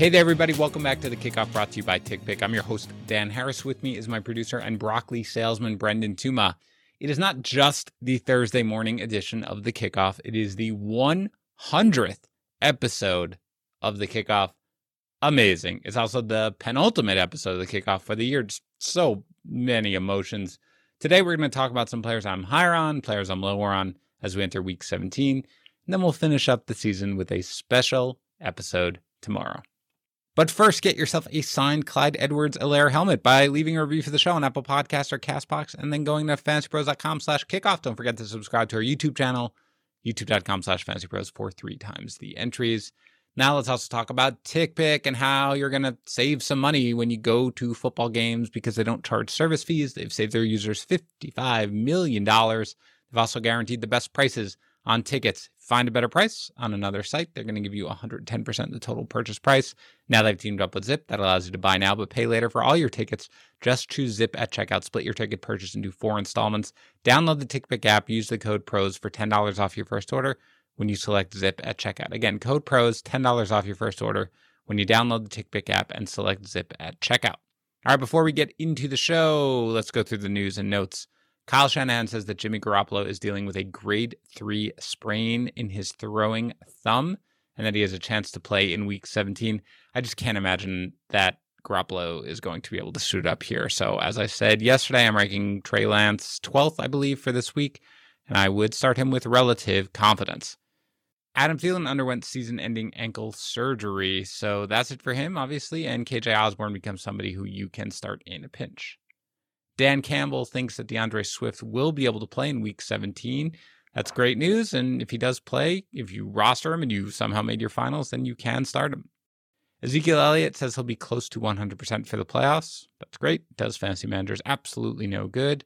Hey there, everybody. Welcome back to The Kickoff, brought to you by TickPick. I'm your host, Dan Harris. With me is my producer and broccoli salesman, Brendan Tuma. It is not just the Thursday morning edition of The Kickoff. It is the 100th episode of The Kickoff. Amazing. It's also the penultimate episode of The Kickoff for the year. Just so many emotions. Today, we're going to talk about some players I'm higher on, players I'm lower on as we enter week 17. And then we'll finish up the season with a special episode tomorrow. But first, get yourself a signed Clyde Edwards-Helaire helmet by leaving a review for the show on Apple Podcasts or CastBox, and then going to fantasypros.com/kickoff. Don't forget to subscribe to our YouTube channel, youtube.com/fantasypros for 3 times the entries. Now let's also talk about TickPick and how you're going to save some money when you go to football games because they don't charge service fees. They've saved their users $55 million. They've also guaranteed the best prices on tickets. Find a better price on another site, they're going to give you 110% of the total purchase price. Now they've teamed up with Zip. That allows you to buy now, but pay later for all your tickets. Just choose Zip at checkout. Split your ticket purchase into 4 installments. Download the TickPick app. Use the code PROS for $10 off your first order when you select Zip at checkout. Again, code PROS, $10 off your first order when you download the TickPick app and select Zip at checkout. All right, before we get into the show, let's go through the news and notes. Kyle Shanahan says that Jimmy Garoppolo is dealing with a grade 3 sprain in his throwing thumb and that he has a chance to play in week 17. I just can't imagine that Garoppolo is going to be able to suit up here. So as I said yesterday, I'm ranking Trey Lance 12th, I believe, for this week, and I would start him with relative confidence. Adam Thielen underwent season-ending ankle surgery, so that's it for him, obviously, and KJ Osborn becomes somebody who you can start in a pinch. Dan Campbell thinks that DeAndre Swift will be able to play in week 17. That's great news. And if he does play, if you roster him and you somehow made your finals, then you can start him. Ezekiel Elliott says he'll be close to 100% for the playoffs. That's great. Does fantasy managers absolutely no good.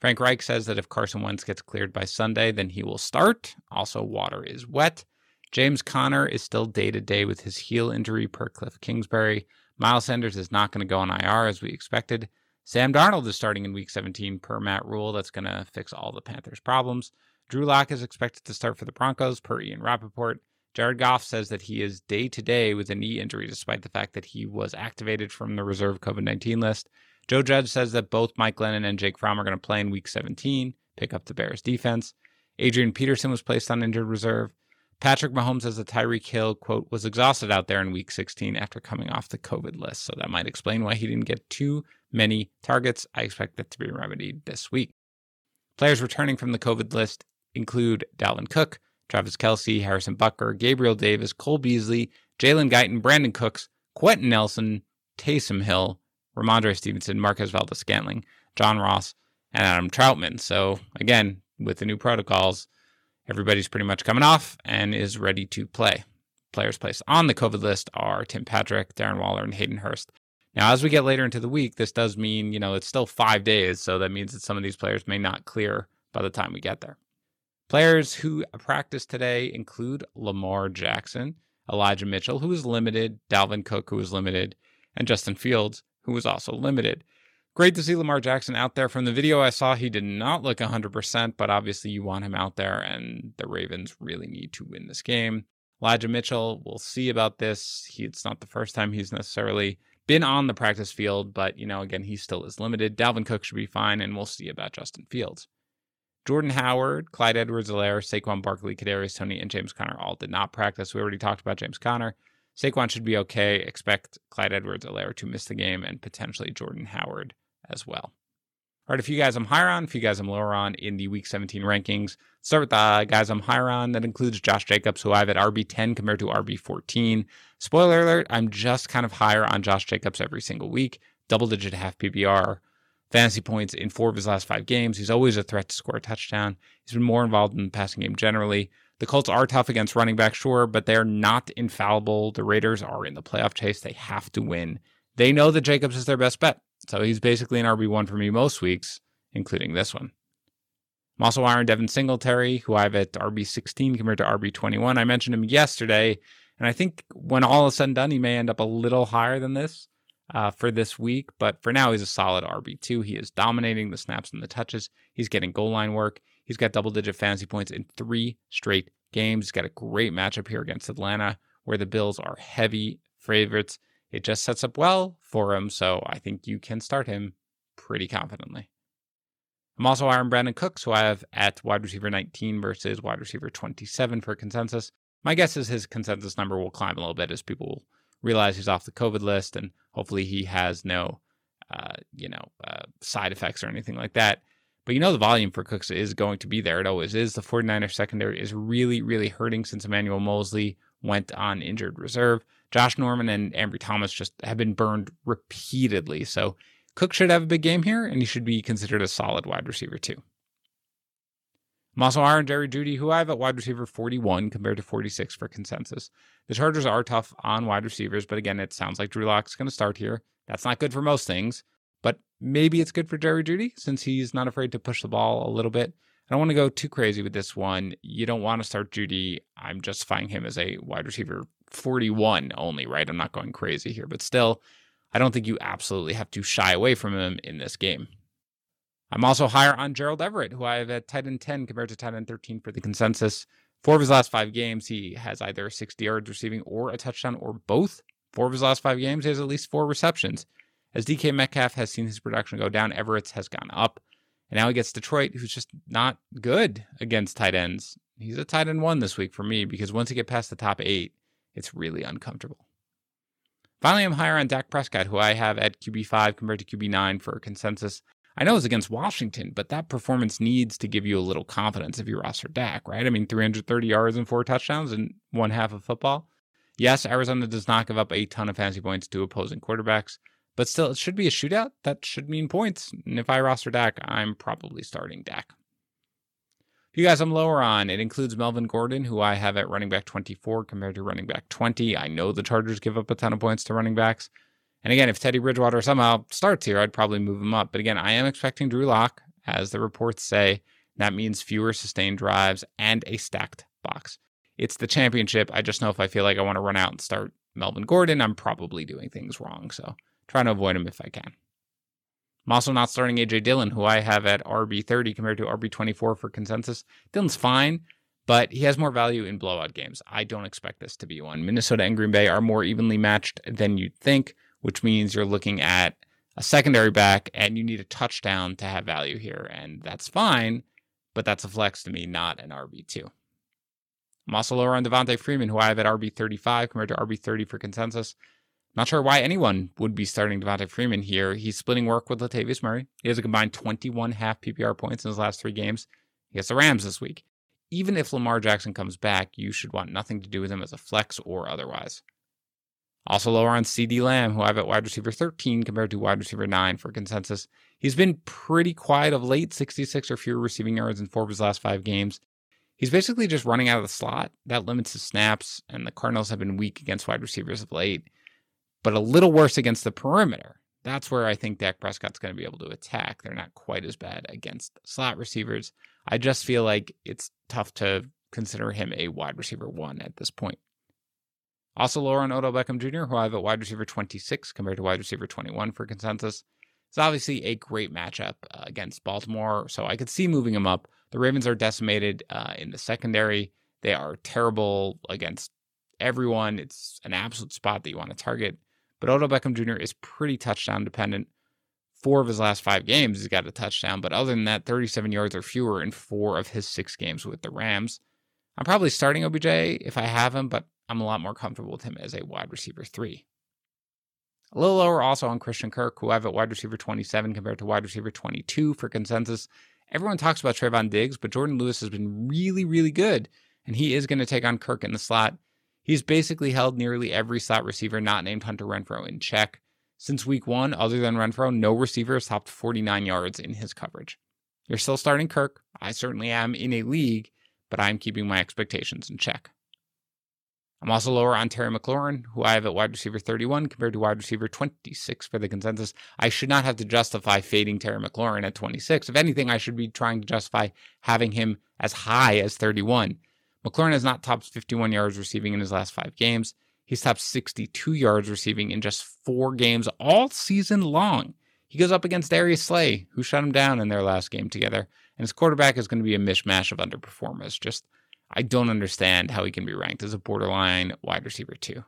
Frank Reich says that if Carson Wentz gets cleared by Sunday, then he will start. Also, water is wet. James Conner is still day-to-day with his heel injury per Cliff Kingsbury. Miles Sanders is not going to go on IR as we expected. Sam Darnold is starting in week 17 per Matt Rule. That's going to fix all the Panthers' problems. Drew Lock is expected to start for the Broncos per Ian Rapoport. Jared Goff says that he is day-to-day with a knee injury despite the fact that he was activated from the reserve COVID-19 list. Joe Judge says that both Mike Glennon and Jake Fromm are going to play in week 17, pick up the Bears' defense. Adrian Peterson was placed on injured reserve. Patrick Mahomes says that Tyreek Hill, quote, was exhausted out there in week 16 after coming off the COVID list. So that might explain why he didn't get too many targets. I expect that to be remedied this week. Players returning from the COVID list include Dalvin Cook, Travis Kelce, Harrison Butker, Gabriel Davis, Cole Beasley, Jalen Guyton, Brandon Cooks, Quentin Nelson, Taysom Hill, Ramondre Stevenson, Marquez Valdes-Scantling, John Ross, and Adam Troutman. So again, with the new protocols, everybody's pretty much coming off and is ready to play. Players placed on the COVID list are Tim Patrick, Darren Waller, and Hayden Hurst. Now, as we get later into the week, this does mean, it's still 5 days. So that means that some of these players may not clear by the time we get there. Players who practice today include Lamar Jackson, Elijah Mitchell, who is limited, Dalvin Cook, who is limited, and Justin Fields, who is also limited. Great to see Lamar Jackson out there. From the video I saw, he did not look 100%, but obviously you want him out there, and the Ravens really need to win this game. Elijah Mitchell, we'll see about this. It's not the first time he's necessarily been on the practice field, but, again, he still is limited. Dalvin Cook should be fine, and we'll see about Justin Fields. Jordan Howard, Clyde Edwards-Helaire, Saquon Barkley, Kadarius Toney, and James Conner all did not practice. We already talked about James Conner. Saquon should be okay. Expect Clyde Edwards-Helaire to miss the game and potentially Jordan Howard as well. All right, a few guys I'm higher on, a few guys I'm lower on in the Week 17 rankings. Let's start with the guys I'm higher on. That includes Josh Jacobs, who I have at RB10 compared to RB14. Spoiler alert, I'm just kind of higher on Josh Jacobs every single week. Double-digit half PPR, fantasy points in 4 of his last 5 games. He's always a threat to score a touchdown. He's been more involved in the passing game generally. The Colts are tough against running back, sure, but they're not infallible. The Raiders are in the playoff chase. They have to win. They know that Jacobs is their best bet. So he's basically an RB1 for me most weeks, including this one. I'm also higher on Devin Singletary, who I have at RB16 compared to RB21. I mentioned him yesterday, and I think when all is said and done, he may end up a little higher than this for this week. But for now, he's a solid RB2. He is dominating the snaps and the touches. He's getting goal line work. He's got double-digit fantasy points in 3 straight games. He's got a great matchup here against Atlanta, where the Bills are heavy favorites. It just sets up well for him, so I think you can start him pretty confidently. I'm also higher on Brandon Cooks, who I have at wide receiver 19 versus wide receiver 27 for consensus. My guess is his consensus number will climb a little bit as people will realize he's off the COVID list, and hopefully he has no side effects or anything like that. But the volume for Cooks is going to be there. It always is. The 49ers secondary is really, really hurting since Emmanuel Mosley went on injured reserve. Josh Norman and Ambry Thomas just have been burned repeatedly. So Cook should have a big game here, and he should be considered a solid wide receiver too. I'm also higher on Jerry Judy, who I have at wide receiver 41 compared to 46 for consensus. The Chargers are tough on wide receivers, but again, it sounds like Drew Lock is going to start here. That's not good for most things, but maybe it's good for Jerry Judy since he's not afraid to push the ball a little bit. I don't want to go too crazy with this one. You don't want to start Judy. I'm justifying him as a wide receiver 41 only, right? I'm not going crazy here, but still, I don't think you absolutely have to shy away from him in this game. I'm also higher on Gerald Everett, who I have at tight end 10 compared to tight end 13 for the consensus. 4 of his last 5 games, he has either 60 yards receiving or a touchdown or both. 4 of his last 5 games, he has at least 4 receptions. As DK Metcalf has seen his production go down, Everett's has gone up. And now he gets Detroit, who's just not good against tight ends. He's a tight end 1 this week for me because once you get past the top 8, it's really uncomfortable. Finally, I'm higher on Dak Prescott, who I have at QB5 compared to QB9 for consensus. I know it's against Washington, but that performance needs to give you a little confidence if you roster Dak, right? 330 yards and 4 touchdowns in one half of football. Yes, Arizona does not give up a ton of fantasy points to opposing quarterbacks, but still, it should be a shootout. That should mean points. And if I roster Dak, I'm probably starting Dak. You guys, I'm lower on. It includes Melvin Gordon, who I have at running back 24 compared to running back 20. I know the Chargers give up a ton of points to running backs. And again, if Teddy Bridgewater somehow starts here, I'd probably move him up. But again, I am expecting Drew Lock, as the reports say. That means fewer sustained drives and a stacked box. It's the championship. I just know if I feel like I want to run out and start Melvin Gordon, I'm probably doing things wrong. So trying to avoid him if I can. I'm also not starting A.J. Dillon, who I have at RB30 compared to RB24 for consensus. Dillon's fine, but he has more value in blowout games. I don't expect this to be one. Minnesota and Green Bay are more evenly matched than you'd think, which means you're looking at a secondary back and you need a touchdown to have value here. And that's fine, but that's a flex to me, not an RB2. I'm also lower on Devontae Freeman, who I have at RB35 compared to RB30 for consensus. Not sure why anyone would be starting Devontae Freeman here. He's splitting work with Latavius Murray. He has a combined 21 half PPR points in his last 3 games against the Rams this week. Even if Lamar Jackson comes back, you should want nothing to do with him as a flex or otherwise. Also lower on CeeDee Lamb, who I have at wide receiver 13 compared to wide receiver 9 for consensus. He's been pretty quiet of late, 66 or fewer receiving yards in 4 of his last 5 games. He's basically just running out of the slot. That limits his snaps, and the Cardinals have been weak against wide receivers of late, but a little worse against the perimeter. That's where I think Dak Prescott's going to be able to attack. They're not quite as bad against slot receivers. I just feel like it's tough to consider him a wide receiver 1 at this point. Also lower on Odell Beckham Jr., who I have at wide receiver 26 compared to wide receiver 21 for consensus. It's obviously a great matchup against Baltimore, so I could see moving him up. The Ravens are decimated in the secondary. They are terrible against everyone. It's an absolute spot that you want to target. But Odell Beckham Jr. is pretty touchdown dependent. 4 of his last 5 games, he's got a touchdown. But other than that, 37 yards or fewer in 4 of his 6 games with the Rams. I'm probably starting OBJ if I have him, but I'm a lot more comfortable with him as a wide receiver 3. A little lower also on Christian Kirk, who I have at wide receiver 27 compared to wide receiver 22 for consensus. Everyone talks about Trayvon Diggs, but Jordan Lewis has been really, really good, and he is going to take on Kirk in the slot. He's basically held nearly every slot receiver not named Hunter Renfrow in check. Since week 1, other than Renfrow, no receiver has topped 49 yards in his coverage. You're still starting Kirk. I certainly am in a league, but I'm keeping my expectations in check. I'm also lower on Terry McLaurin, who I have at wide receiver 31 compared to wide receiver 26 for the consensus. I should not have to justify fading Terry McLaurin at 26. If anything, I should be trying to justify having him as high as 31. McLaurin has not topped 51 yards receiving in his last 5 games. He's topped 62 yards receiving in just 4 games all season long. He goes up against Darius Slay, who shut him down in their last game together. And his quarterback is going to be a mishmash of underperformers. Just, I don't understand how he can be ranked as a borderline wide receiver 2.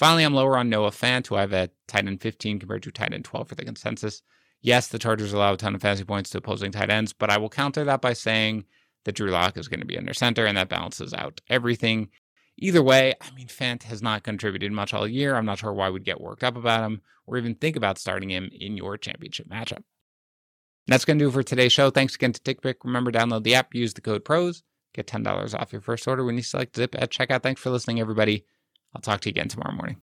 Finally, I'm lower on Noah Fant, who I have at tight end 15 compared to tight end 12 for the consensus. Yes, the Chargers allow a ton of fantasy points to opposing tight ends, but I will counter that by saying that Drew Lock is going to be under center, and that balances out everything. Either way, I mean, Fant has not contributed much all year. I'm not sure why we'd get worked up about him or even think about starting him in your championship matchup. And that's going to do it for today's show. Thanks again to TickPick. Remember, download the app, use the code PROS, get $10 off your first order when you select Zip at checkout. Thanks for listening, everybody. I'll talk to you again tomorrow morning.